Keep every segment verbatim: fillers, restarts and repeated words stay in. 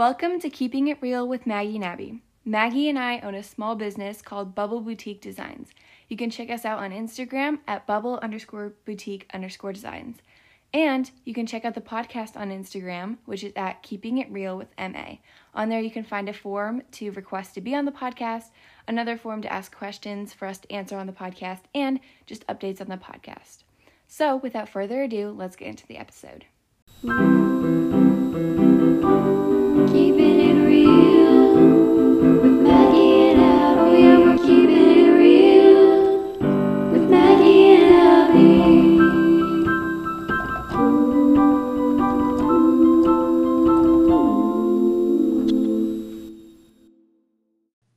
Welcome to Keeping It Real with Maggie and Abby. Maggie and I own a small business called Bubble Boutique Designs. You can check us out on Instagram at bubble underscore boutique underscore designs. And you can check out the podcast on Instagram, which is at Keeping It Real with M A. On there you can find a form to request to be on the podcast, another form to ask questions for us to answer on the podcast, and just updates on the podcast. So without further ado, let's get into the episode. Keeping it real with Maggie and Abby. We're keeping it real with Maggie and Abby.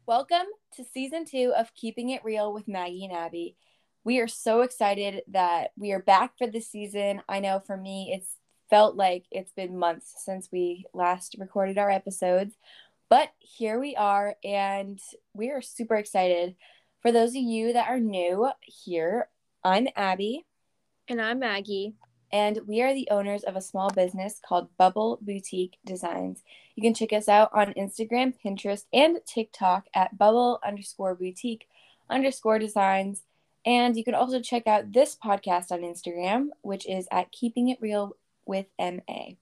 Welcome to season two of Keeping It Real with Maggie and Abby. We are so excited that we are back for this season. I know for me, it's felt like it's been months since we last recorded our episodes, but here we are, and we are super excited. For those of you that are new here, I'm Abby. And I'm Maggie. And we are the owners of a small business called Bubble Boutique Designs. You can check us out on Instagram, Pinterest, and TikTok at bubble underscore boutique underscore designs. And you can also check out this podcast on Instagram, which is at Keeping It Real with M A.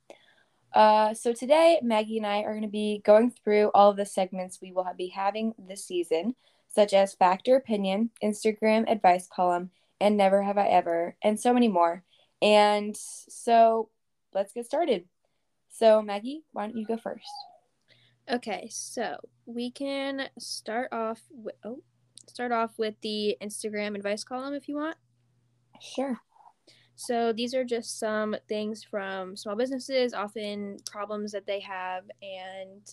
Uh, so today, Maggie and I are going to be going through all of the segments we will be having this season, such as Fact or Opinion, Instagram Advice Column, and Never Have I Ever, and so many more. And so let's get started. So Maggie, why don't you go first? Okay, so we can start off with, oh, start off with the Instagram Advice Column if you want. Sure. So these are just some things from small businesses, often problems that they have. And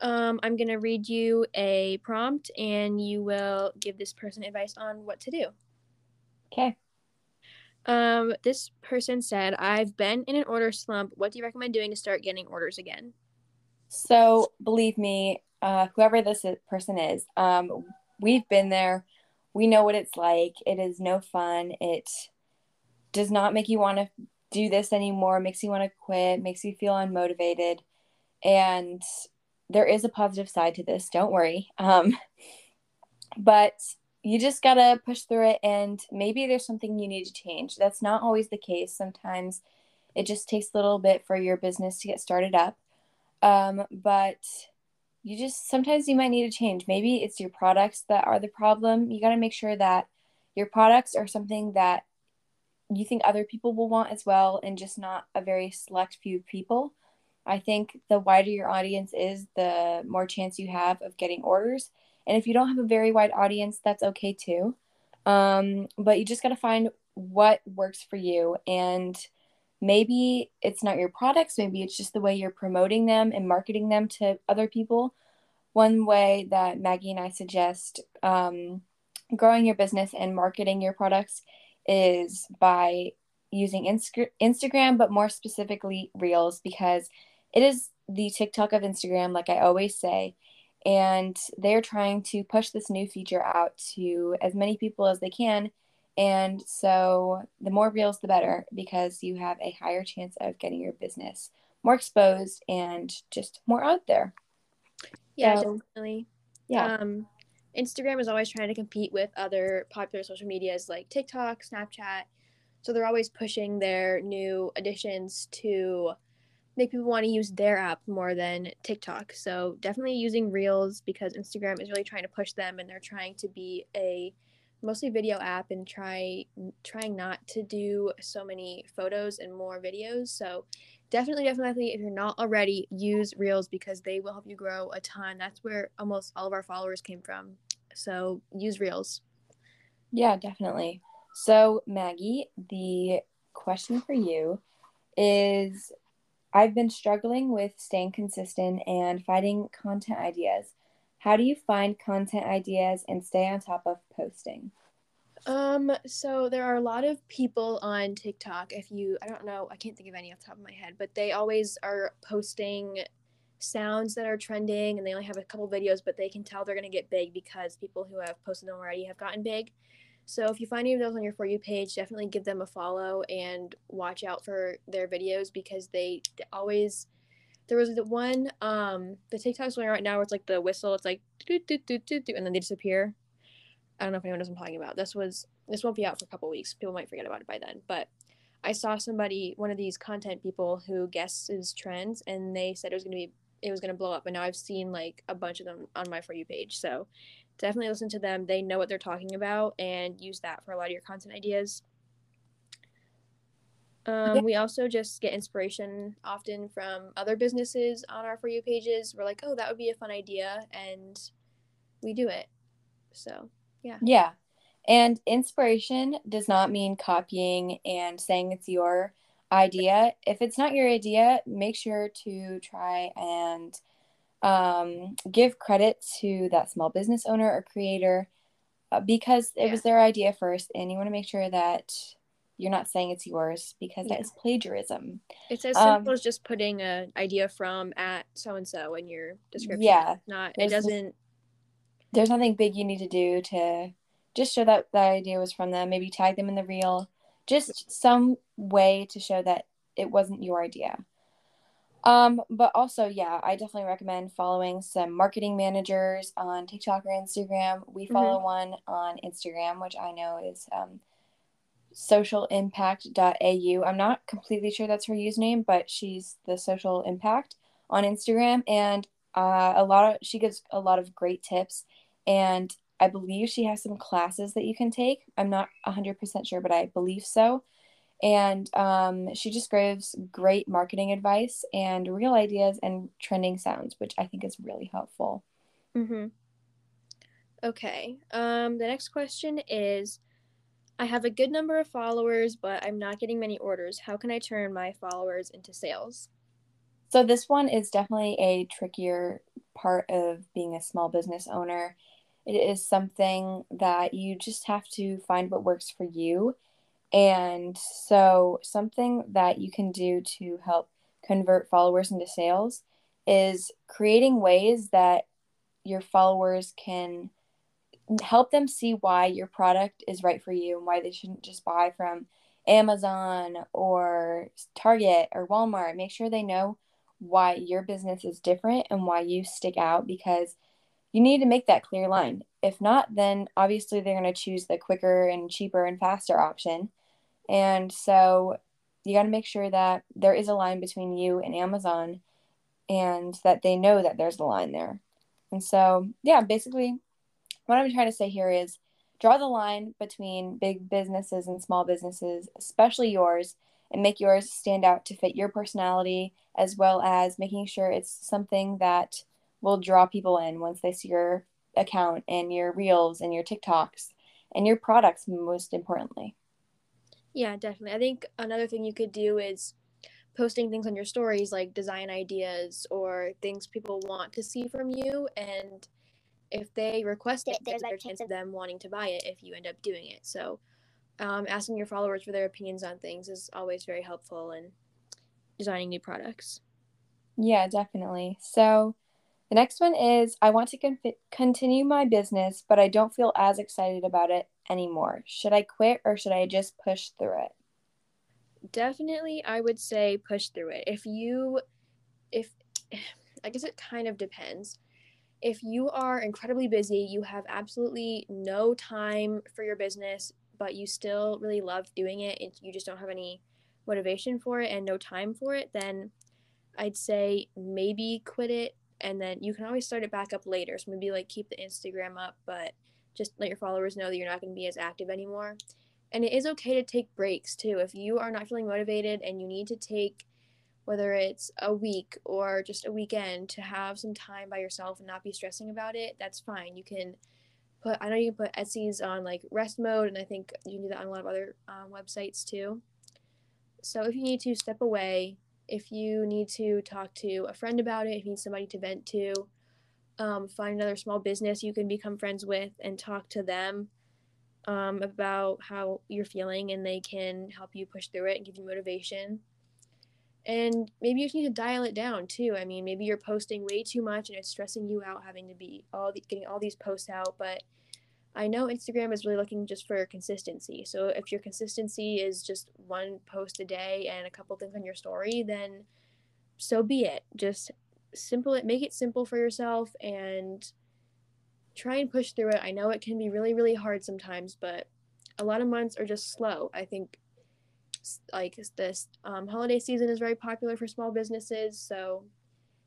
um, I'm going to read you a prompt, and you will give this person advice on what to do. Okay. Um, this person said, I've been in an order slump. What do you recommend doing to start getting orders again? So believe me, uh, whoever this person is, um, we've been there. We know what it's like. It is no fun. It does not make you want to do this anymore, makes you want to quit, makes you feel unmotivated. And there is a positive side to this, don't worry. Um, but you just got to push through it, and maybe there's something you need to change. That's not always the case. Sometimes it just takes a little bit for your business to get started up. Um, but you just, sometimes you might need to change. Maybe it's your products that are the problem. You got to make sure that your products are something that you think other people will want as well, and just not a very select few people. I think the wider your audience is, the more chance you have of getting orders. And if you don't have a very wide audience, that's okay too. Um, but you just got to find what works for you. And maybe it's not your products. Maybe it's just the way you're promoting them and marketing them to other people. One way that Maggie and I suggest um, growing your business and marketing your products is by using Inst- Instagram, but more specifically Reels, because it is the TikTok of Instagram, like I always say, and they're trying to push this new feature out to as many people as they can. And so the more Reels the better, because you have a higher chance of getting your business more exposed and just more out there. Yeah, so, definitely. Yeah. Um, Instagram is always trying to compete with other popular social medias like TikTok, Snapchat. So they're always pushing their new additions to make people want to use their app more than TikTok. So definitely using Reels, because Instagram is really trying to push them, and they're trying to be a mostly video app and try trying not to do so many photos and more videos. So Definitely, definitely, if you're not already, use Reels, because they will help you grow a ton. That's where almost all of our followers came from. So use Reels. Yeah, definitely. So Maggie, the question for you is, I've been struggling with staying consistent and finding content ideas. How do you find content ideas and stay on top of posting? Um, so there are a lot of people on TikTok. If you, I don't know, I can't think of any off the top of my head, but they always are posting sounds that are trending, and they only have a couple videos, but they can tell they're going to get big because people who have posted them already have gotten big. So if you find any of those on your For You page, definitely give them a follow and watch out for their videos, because they always, there was the one, um, the TikTok's going right now where it's like the whistle. It's like, do, do, do, do, do, and then they disappear. I don't know if anyone knows what I'm talking about. This was, this won't be out for a couple weeks. People might forget about it by then. But I saw somebody, one of these content people who guesses trends, and they said it was going to be, it was going to blow up. And now I've seen like a bunch of them on my For You page. So definitely listen to them. They know what they're talking about, and use that for a lot of your content ideas. Um, yeah. We also just get inspiration often from other businesses on our For You pages. We're like, oh, that would be a fun idea, and we do it. So, yeah. Yeah. And inspiration does not mean copying and saying it's your idea. If it's not your idea, make sure to try and um, give credit to that small business owner or creator uh, because it yeah. was their idea first, and you want to make sure that you're not saying it's yours, because yeah. that is plagiarism. It's as simple um, as just putting an idea from at so-and-so in your description. Yeah. Not, it doesn't. Just, there's nothing big you need to do to just show that that idea was from them. Maybe tag them in the reel. Just some way to show that it wasn't your idea. Um, but also, yeah, I definitely recommend following some marketing managers on TikTok or Instagram. We follow mm-hmm. one on Instagram, which I know is um, social impact dot a u. I'm not completely sure that's her username, but she's the Social Impact on Instagram, and uh, a lot of she gives a lot of great tips, and I believe she has some classes that you can take. I'm not one hundred percent sure, but I believe so. And um, she just gives great marketing advice and real ideas and trending sounds, which I think is really helpful. Mm-hmm. Okay. Um, the next question is, I have a good number of followers, but I'm not getting many orders. How can I turn my followers into sales? So this one is definitely a trickier part of being a small business owner. It is something that you just have to find what works for you. And so something that you can do to help convert followers into sales is creating ways that your followers can help them see why your product is right for you and why they shouldn't just buy from Amazon or Target or Walmart. Make sure they know why your business is different and why you stick out, because you need to make that clear line. If not, then obviously they're going to choose the quicker and cheaper and faster option. And so you got to make sure that there is a line between you and Amazon, and that they know that there's a line there. And so, yeah, basically what I'm trying to say here is draw the line between big businesses and small businesses, especially yours, and make yours stand out to fit your personality, as well as making sure it's something that will draw people in once they see your account and your reels and your TikToks and your products, most importantly. Yeah, definitely. I think another thing you could do is posting things on your stories, like design ideas or things people want to see from you. And if they request it, there's a better chance of them wanting to buy it if you end up doing it. So um, asking your followers for their opinions on things is always very helpful in designing new products. Yeah, definitely. So the next one is, I want to con- continue my business, but I don't feel as excited about it anymore. Should I quit, or should I just push through it? Definitely, I would say push through it. If you, if, I guess it kind of depends. If you are incredibly busy, you have absolutely no time for your business, but you still really love doing it, and you just don't have any motivation for it and no time for it, then I'd say maybe quit it. And then you can always start it back up later. So maybe like keep the Instagram up, but just let your followers know that you're not going to be as active anymore. And it is okay to take breaks too. If you are not feeling motivated and you need to take, whether it's a week or just a weekend, to have some time by yourself and not be stressing about it, that's fine. You can put, I know you can put Etsy's on like rest mode, and I think you can do that on a lot of other um, websites too. So if you need to step away, if you need to talk to a friend about it, if you need somebody to vent to, um, find another small business you can become friends with and talk to them um, about how you're feeling, and they can help you push through it and give you motivation. And maybe you just need to dial it down too. I mean, maybe you're posting way too much and it's stressing you out having to be all the, getting all these posts out, but I know Instagram is really looking just for consistency. So if your consistency is just one post a day and a couple things on your story, then so be it. Just simple it, make it simple for yourself and try and push through it. I know it can be really, really hard sometimes, but a lot of months are just slow. I think like this um, holiday season is very popular for small businesses. So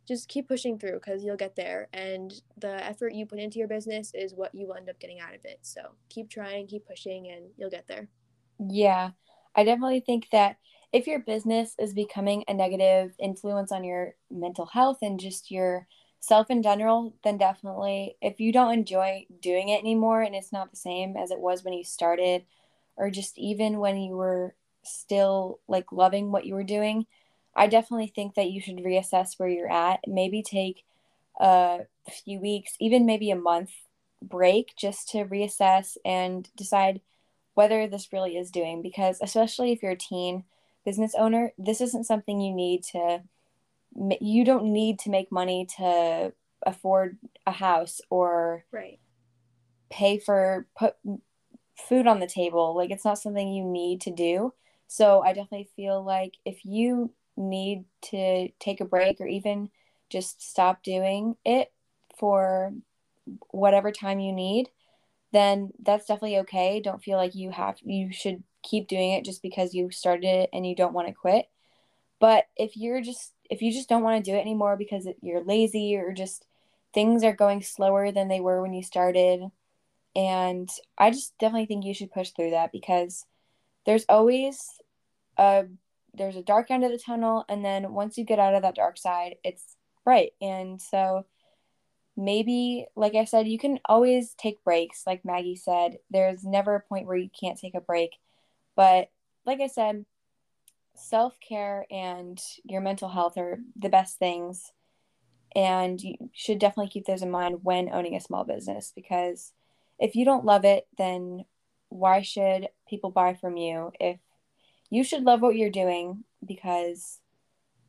just keep pushing through because you'll get there. And the effort you put into your business is what you will end up getting out of it. So keep trying, keep pushing, and you'll get there. Yeah, I definitely think that if your business is becoming a negative influence on your mental health and just your self in general, then definitely if you don't enjoy doing it anymore and it's not the same as it was when you started, or just even when you were still like loving what you were doing, I definitely think that you should reassess where you're at. Maybe take a few weeks, even maybe a month break, just to reassess and decide whether this really is doing, because especially if you're a teen business owner, this isn't something you need to you don't need to make money to afford a house or right. pay for put food on the table. Like, it's not something you need to do. So I definitely feel like if you need to take a break or even just stop doing it for whatever time you need, then that's definitely okay. Don't feel like you have, you should keep doing it just because you started it and you don't want to quit. But if you're just, if you just don't want to do it anymore because you're lazy or just things are going slower than they were when you started. And I just definitely think you should push through that, because there's always a, there's a dark end of the tunnel. And then once you get out of that dark side, it's bright. And so maybe, like I said, you can always take breaks. Like Maggie said, there's never a point where you can't take a break. But like I said, self-care and your mental health are the best things, and you should definitely keep those in mind when owning a small business, because if you don't love it, then why should people buy from you? If you should love what you're doing, because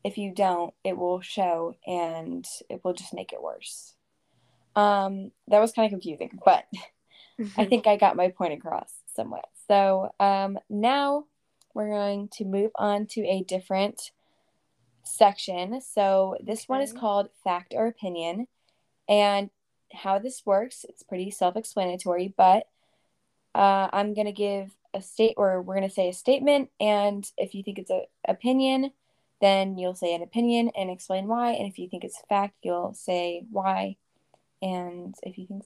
if you don't, it will show and it will just make it worse. Um, that was kind of confusing, but I think I got my point across somewhat. So um, now we're going to move on to a different section. So this one is called Fact or Opinion. And how this works, it's pretty self-explanatory, but uh, I'm going to give a state, or we're going to say a statement. And if you think it's an opinion, then you'll say an opinion and explain why. And if you think it's fact, you'll say why. And if you think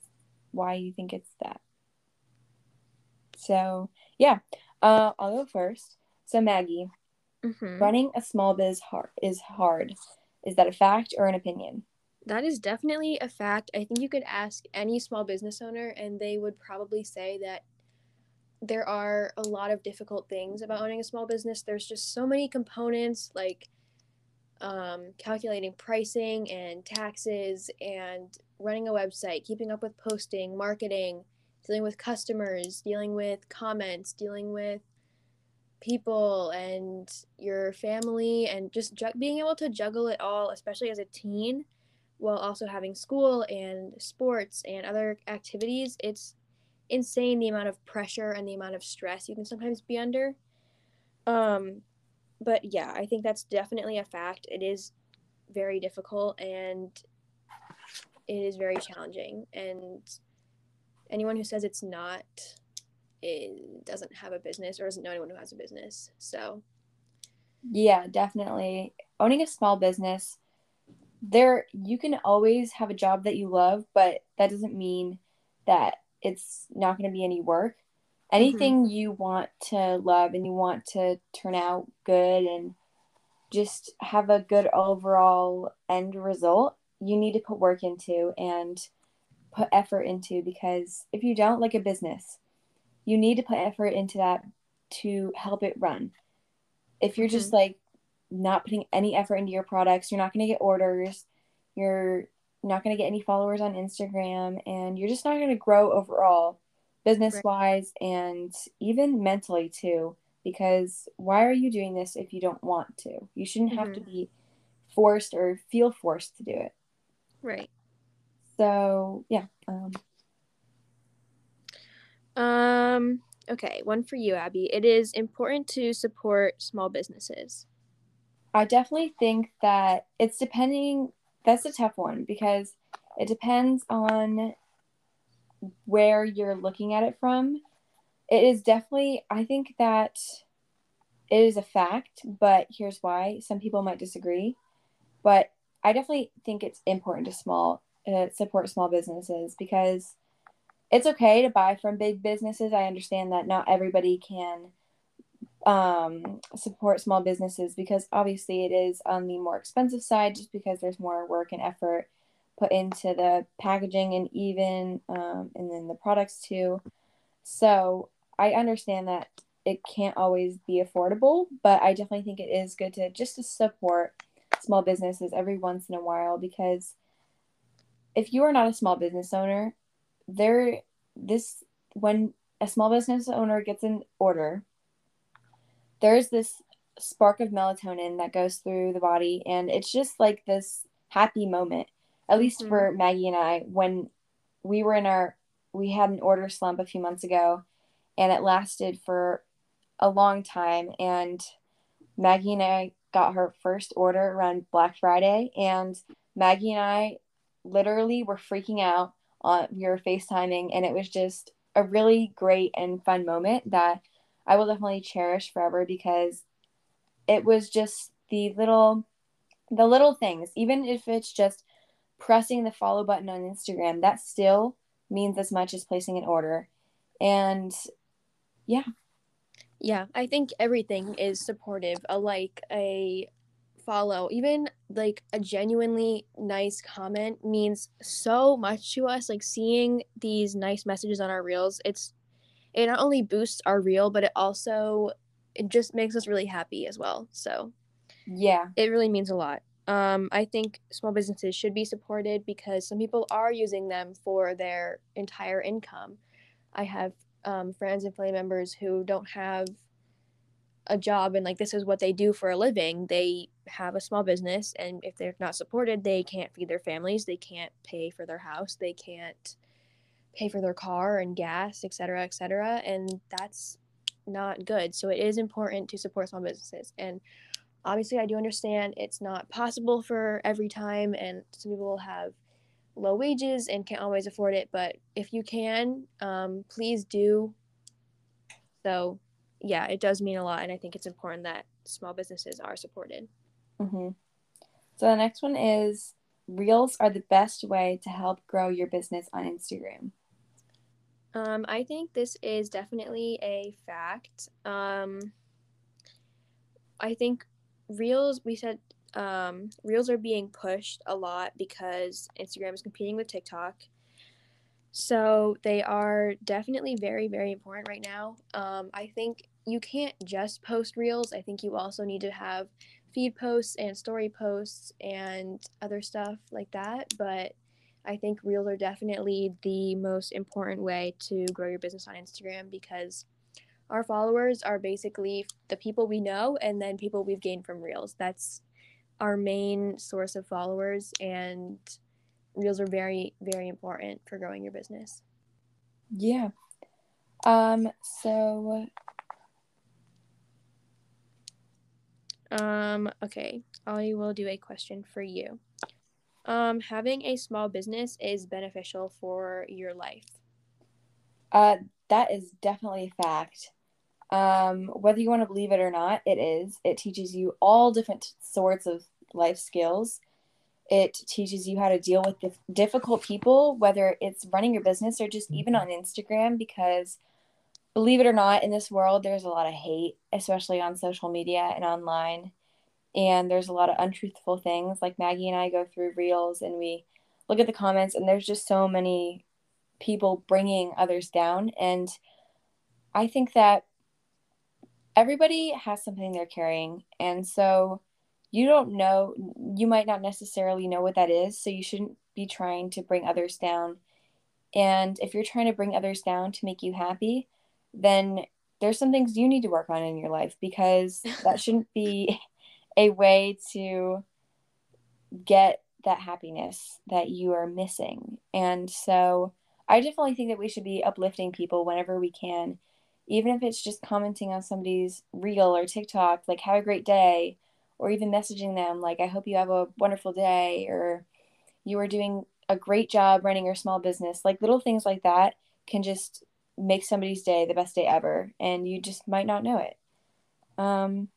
why you think it's that. So yeah, uh, I'll go first. So Maggie, mm-hmm. running a small biz hard, is hard. Is that a fact or an opinion? That is definitely a fact. I think you could ask any small business owner and they would probably say that there are a lot of difficult things about owning a small business. There's just so many components, like um, calculating pricing and taxes and running a website, keeping up with posting, marketing, dealing with customers, dealing with comments, dealing with people and your family, and just ju- being able to juggle it all, especially as a teen, while also having school and sports and other activities. It's insane the amount of pressure and the amount of stress you can sometimes be under. Um, but yeah, I think that's definitely a fact. It is very difficult and it is very challenging, and anyone who says it's not, it doesn't have a business or doesn't know anyone who has a business. So, yeah, definitely. Owning a small business, there you can always have a job that you love, but that doesn't mean that it's not going to be any work. Anything mm-hmm. you want to love and you want to turn out good and just have a good overall end result, you need to put work into and put effort into, because if you don't, like a business, you need to put effort into that to help it run. If you're mm-hmm. just like not putting any effort into your products, you're not going to get orders, you're not going to get any followers on Instagram, and you're just not going to grow overall business wise right. and even mentally too, because why are you doing this if you don't want to? You shouldn't mm-hmm. have to be forced or feel forced to do it. Right. So, yeah. Um. um. Okay, one for you, Abby. It is important to support small businesses. I definitely think that it's depending. That's a tough one because it depends on where you're looking at it from. It is definitely, I think that it is a fact, but here's why. Some people might disagree, but I definitely think it's important to small uh, support small businesses because it's okay to buy from big businesses. I understand that not everybody can um, support small businesses because obviously it is on the more expensive side just because there's more work and effort put into the packaging and even um, and then the products too. So I understand that it can't always be affordable, but I definitely think it is good to just to support small businesses every once in a while because if you are not a small business owner, there this when a small business owner gets an order, there's this spark of melatonin that goes through the body, and it's just like this happy moment, at least mm-hmm. for Maggie and I, when we were in our we had an order slump a few months ago, and it lasted for a long time, and Maggie and I got her first order around Black Friday, and Maggie and I literally were freaking out. Uh, we were FaceTiming, and it was just a really great and fun moment that I will definitely cherish forever because it was just the little, the little things. Even if it's just pressing the follow button on Instagram, that still means as much as placing an order. And yeah. Yeah, I think everything is supportive, a like, a follow, even like a genuinely nice comment means so much to us. Like seeing these nice messages on our reels, it's it not only boosts our reel, but it also it just makes us really happy as well. So yeah, it really means a lot. Um, I think small businesses should be supported because some people are using them for their entire income. I have um, friends and family members who don't have a job and like this is what they do for a living. They have a small business, and if they're not supported, they can't feed their families, they can't pay for their house, they can't pay for their car and gas, etc, etc, and that's not good. So it is important to support small businesses, and obviously I do understand it's not possible for every time, and some people have low wages and can't always afford it, but if you can, um please do. So yeah, it does mean a lot, and I think it's important that small businesses are supported. Mm-hmm. So the next one is, Reels are the best way to help grow your business on Instagram. Um, I think this is definitely a fact. Um, I think Reels, we said, um, Reels are being pushed a lot because Instagram is competing with TikTok. So they are definitely very, very important right now. Um, I think you can't just post Reels. I think you also need to have feed posts and story posts and other stuff like that. But I think Reels are definitely the most important way to grow your business on Instagram because our followers are basically the people we know and then people we've gained from Reels. That's our main source of followers, and Reels are very, very important for growing your business. Yeah. Um, so. Um, okay. I will do a question for you. Um, having a small business is beneficial for your life. Uh, that is definitely a fact. Um, whether you want to believe it or not, it is. It teaches you all different sorts of life skills. It teaches you how to deal with dif- difficult people, whether it's running your business or just even on Instagram, because believe it or not, in this world, there's a lot of hate, especially on social media and online. And there's a lot of untruthful things. Like Maggie and I go through Reels and we look at the comments, and there's just so many people bringing others down. And I think that everybody has something they're carrying. And so you don't know, you might not necessarily know what that is, so you shouldn't be trying to bring others down. And if you're trying to bring others down to make you happy, then there's some things you need to work on in your life, because that shouldn't be a way to get that happiness that you are missing. And so I definitely think that we should be uplifting people whenever we can, even if it's just commenting on somebody's reel or TikTok, like, have a great day, or even messaging them like, I hope you have a wonderful day, or you are doing a great job running your small business. Like little things like that can just make somebody's day the best day ever, and you just might not know it. Um,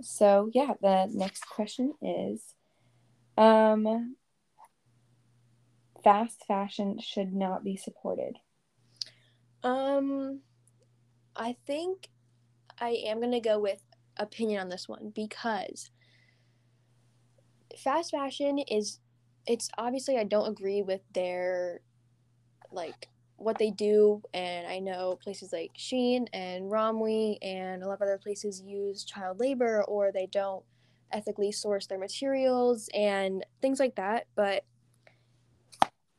so yeah, the next question is, um, fast fashion should not be supported. Um, I think I am going to go with opinion on this one, because fast fashion is, it's obviously, I don't agree with their, like, what they do, and I know places like Shein and Romwe and a lot of other places use child labor, or they don't ethically source their materials and things like that, but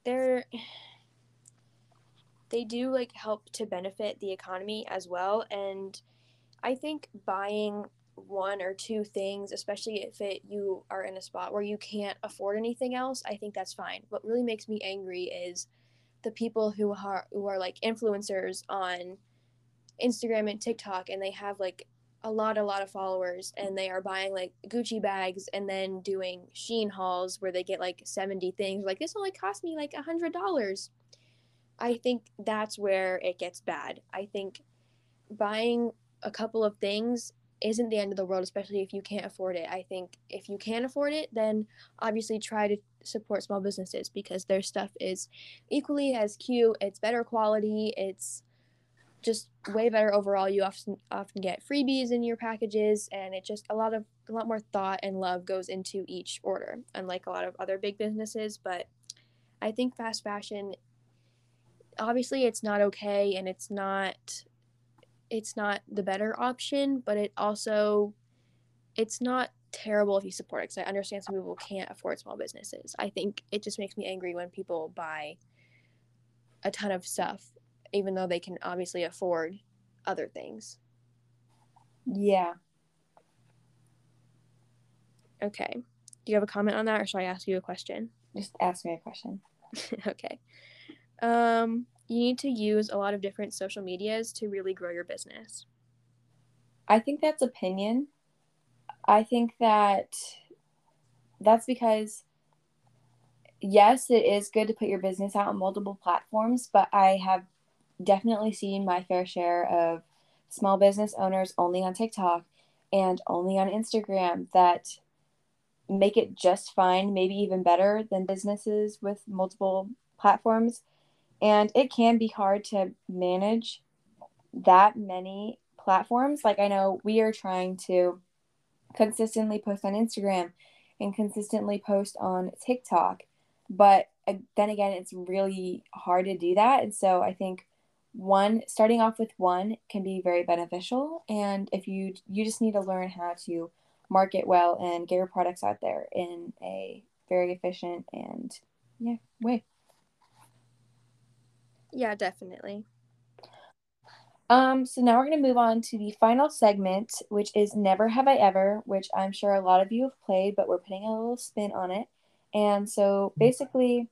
they're, they do, like, help to benefit the economy as well, and I think buying one or two things, especially if it you are in a spot where you can't afford anything else, I think that's fine. What really makes me angry is the people who are who are like influencers on Instagram and TikTok, and they have like a lot a lot of followers, and they are buying like Gucci bags and then doing Shein hauls where they get like seventy things. Like, this only cost me like a hundred dollars. I think that's where it gets bad. I think buying a couple of things isn't the end of the world, especially if you can't afford it. I think if you can afford it, then obviously try to support small businesses, because their stuff is equally as cute, it's better quality, it's just way better overall. You often often get freebies in your packages, and it just a lot of a lot more thought and love goes into each order, unlike a lot of other big businesses. But I think fast fashion, obviously it's not okay, and it's not it's not the better option, but it also, it's not terrible if you support it, because I understand some people can't afford small businesses. I think it just makes me angry when people buy a ton of stuff, even though they can obviously afford other things. Yeah. Okay. Do you have a comment on that, or should I ask you a question? Just ask me a question. Okay. Um... You need to use a lot of different social medias to really grow your business. I think that's opinion. I think that that's because, yes, it is good to put your business out on multiple platforms, but I have definitely seen my fair share of small business owners only on TikTok and only on Instagram that make it just fine, maybe even better than businesses with multiple platforms. And it can be hard to manage that many platforms. Like, I know we are trying to consistently post on Instagram and consistently post on TikTok. But then again, it's really hard to do that. And so I think one, starting off with one can be very beneficial. And if you, you just need to learn how to market well and get your products out there in a very efficient and yeah way. Yeah, definitely. Um, so now we're going to move on to the final segment, which is Never Have I Ever, which I'm sure a lot of you have played, but we're putting a little spin on it. And so basically,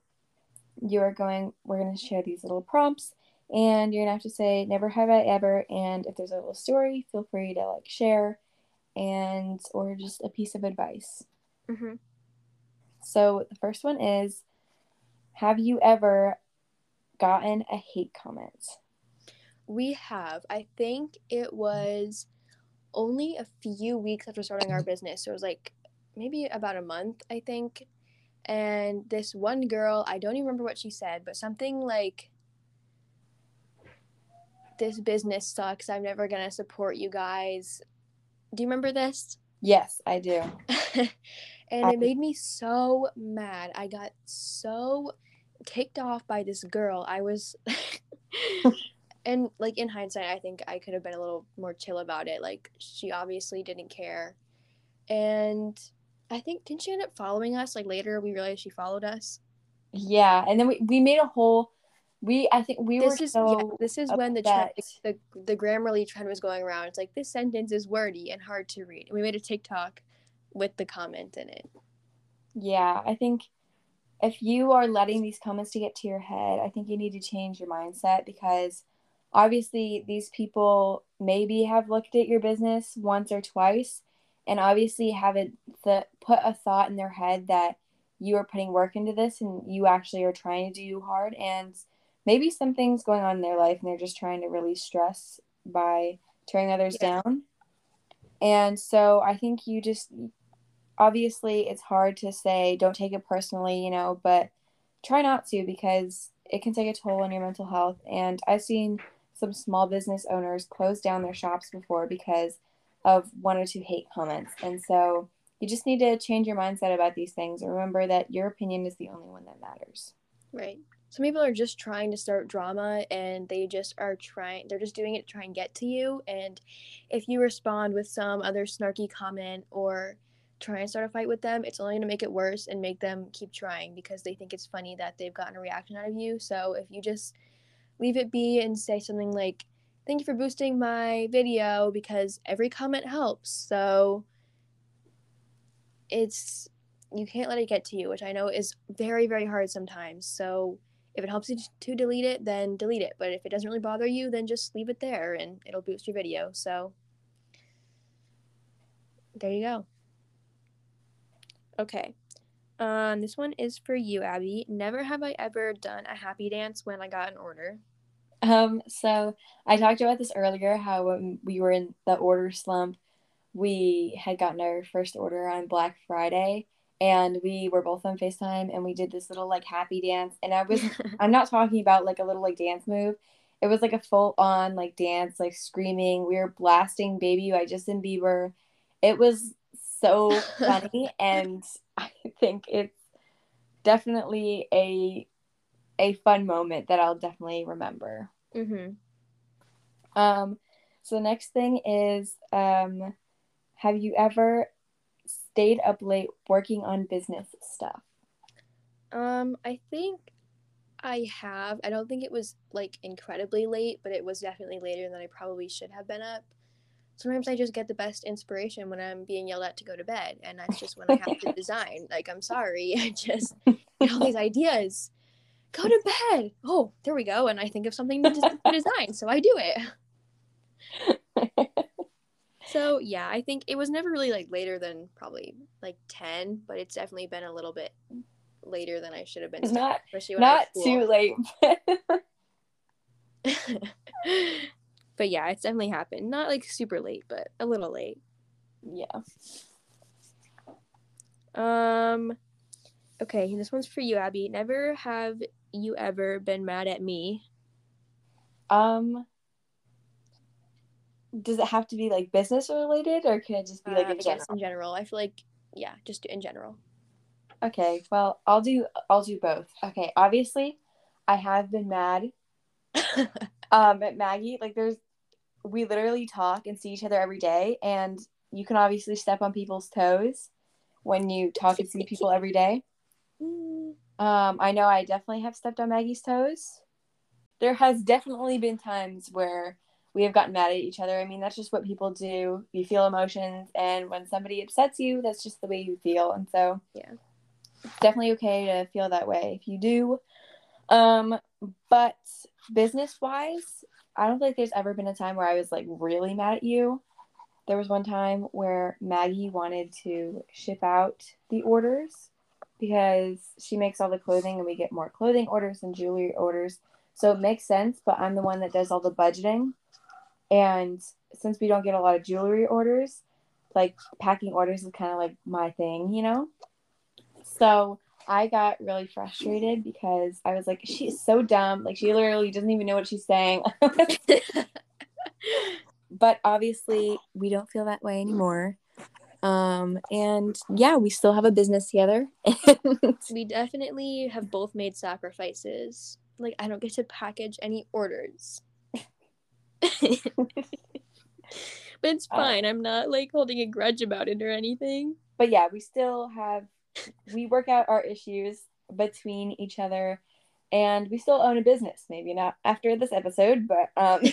you're going, we're going to share these little prompts, and you're going to have to say, never have I ever, and if there's a little story, feel free to, like, share, and, or just a piece of advice. Mm-hmm. So the first one is, have you ever gotten a hate comment? We have. I think it was only a few weeks after starting our business. So it was like maybe about a month, I think. And this one girl, I don't even remember what she said, but something like, this business sucks, I'm never going to support you guys. Do you remember this? Yes, I do. And I- it made me so mad. I got so kicked off by this girl. I was and like in hindsight, I think I could have been a little more chill about it. Like, she obviously didn't care, and I think, didn't she end up following us? Like, later we realized she followed us. Yeah. And then we, we made a whole we I think we this were is, so yeah, this is upset. When the, trend, the the Grammarly trend was going around. It's like, this sentence is wordy and hard to read, and we made a TikTok with the comment in it. Yeah, I think if you are letting these comments to get to your head, I think you need to change your mindset, because obviously these people maybe have looked at your business once or twice and obviously have it th- put a thought in their head that you are putting work into this and you actually are trying to do hard, and maybe something's going on in their life and they're just trying to release stress by tearing others yeah. down. And so I think you just, obviously it's hard to say don't take it personally, you know, but try not to, because it can take a toll on your mental health. And I've seen some small business owners close down their shops before because of one or two hate comments. And so you just need to change your mindset about these things. Remember that your opinion is the only one that matters. Right. Some people are just trying to start drama, and they just are trying, they're just doing it to try and get to you. And if you respond with some other snarky comment or try and start a fight with them, it's only going to make it worse and make them keep trying because they think it's funny that they've gotten a reaction out of you. So if you just leave it be and say something like, thank you for boosting my video, because every comment helps. So it's, you can't let it get to you, which I know is very, very hard sometimes. So if it helps you to delete it, then delete it. But if it doesn't really bother you, then just leave it there and it'll boost your video. So there you go. Okay. Um, this one is for you, Abby. Never have I ever done a happy dance when I got an order. Um, so I talked about this earlier, how when we were in the order slump, we had gotten our first order on Black Friday, and we were both on FaceTime, and we did this little, like, happy dance. And I was, I'm not talking about, like, a little, like, dance move. It was, like, a full-on, like, dance, like, screaming. We were blasting Baby by Justin Bieber. It was so funny, and I think it's definitely a a fun moment that I'll definitely remember. Mm-hmm. Um, so the next thing is, um, have you ever stayed up late working on business stuff? Um, I think I have. I don't think it was, like, incredibly late, but it was definitely later than I probably should have been up. Sometimes I just get the best inspiration when I'm being yelled at to go to bed, and that's just when I have to design. Like, I'm sorry, I just get all these ideas. Go to bed. Oh, there we go. And I think of something to design, so I do it. So, yeah, I think it was never really, like, later than probably, like, ten, but it's definitely been a little bit later than I should have been. Started, not especially when not I was too late. But yeah, it's definitely happened. Not like super late, but a little late. Yeah. Um, okay, this one's for you, Abby. Never have you ever been mad at me? Um, does it have to be, like, business related, or can it just be, like, uh, in general? Just in general. I feel like, yeah, just in general. Okay, well, I'll do I'll do both. Okay, obviously, I have been mad um, at Maggie. Like, there's we literally talk and see each other every day, and you can obviously step on people's toes when you talk and see people every day. Um, I know I definitely have stepped on Maggie's toes. There has definitely been times where we have gotten mad at each other. I mean, that's just what people do. You feel emotions, and when somebody upsets you, that's just the way you feel. And so, yeah, it's definitely okay to feel that way if you do. Um, but business-wise, I don't think there's ever been a time where I was, like, really mad at you. There was one time where Maggie wanted to ship out the orders because she makes all the clothing, and we get more clothing orders and jewelry orders. So it makes sense, but I'm the one that does all the budgeting. And since we don't get a lot of jewelry orders, like, packing orders is kind of, like, my thing, you know? So I got really frustrated because I was like, she's so dumb. Like, she literally doesn't even know what she's saying. But obviously, we don't feel that way anymore. Um, and, yeah, we still have a business together. We definitely have both made sacrifices. Like, I don't get to package any orders. But it's fine. Uh, I'm not, like, holding a grudge about it or anything. But, yeah, we still have we work out our issues between each other, and we still own a business. Maybe not after this episode, but um,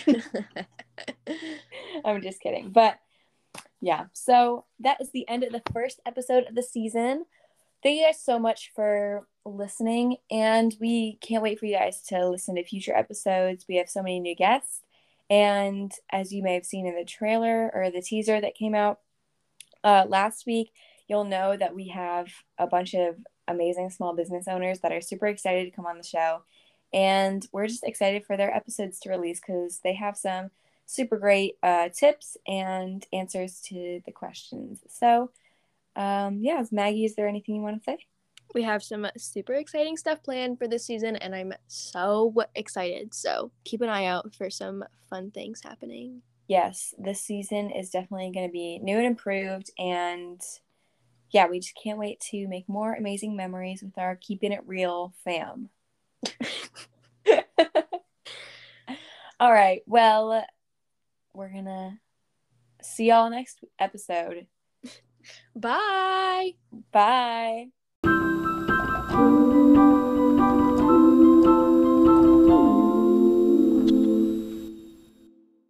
I'm just kidding. But yeah, so that is the end of the first episode of the season. Thank you guys so much for listening, and we can't wait for you guys to listen to future episodes. We have so many new guests, and as you may have seen in the trailer or the teaser that came out, uh, last week, you'll know that we have a bunch of amazing small business owners that are super excited to come on the show. And we're just excited for their episodes to release because they have some super great uh, tips and answers to the questions. So, um, yeah, Maggie, is there anything you want to say? We have some super exciting stuff planned for this season, and I'm so excited. So keep an eye out for some fun things happening. Yes, this season is definitely going to be new and improved, and yeah, we just can't wait to make more amazing memories with our Keeping It Real fam. All right, well, we're going to see y'all next episode. Bye! Bye! Ooh.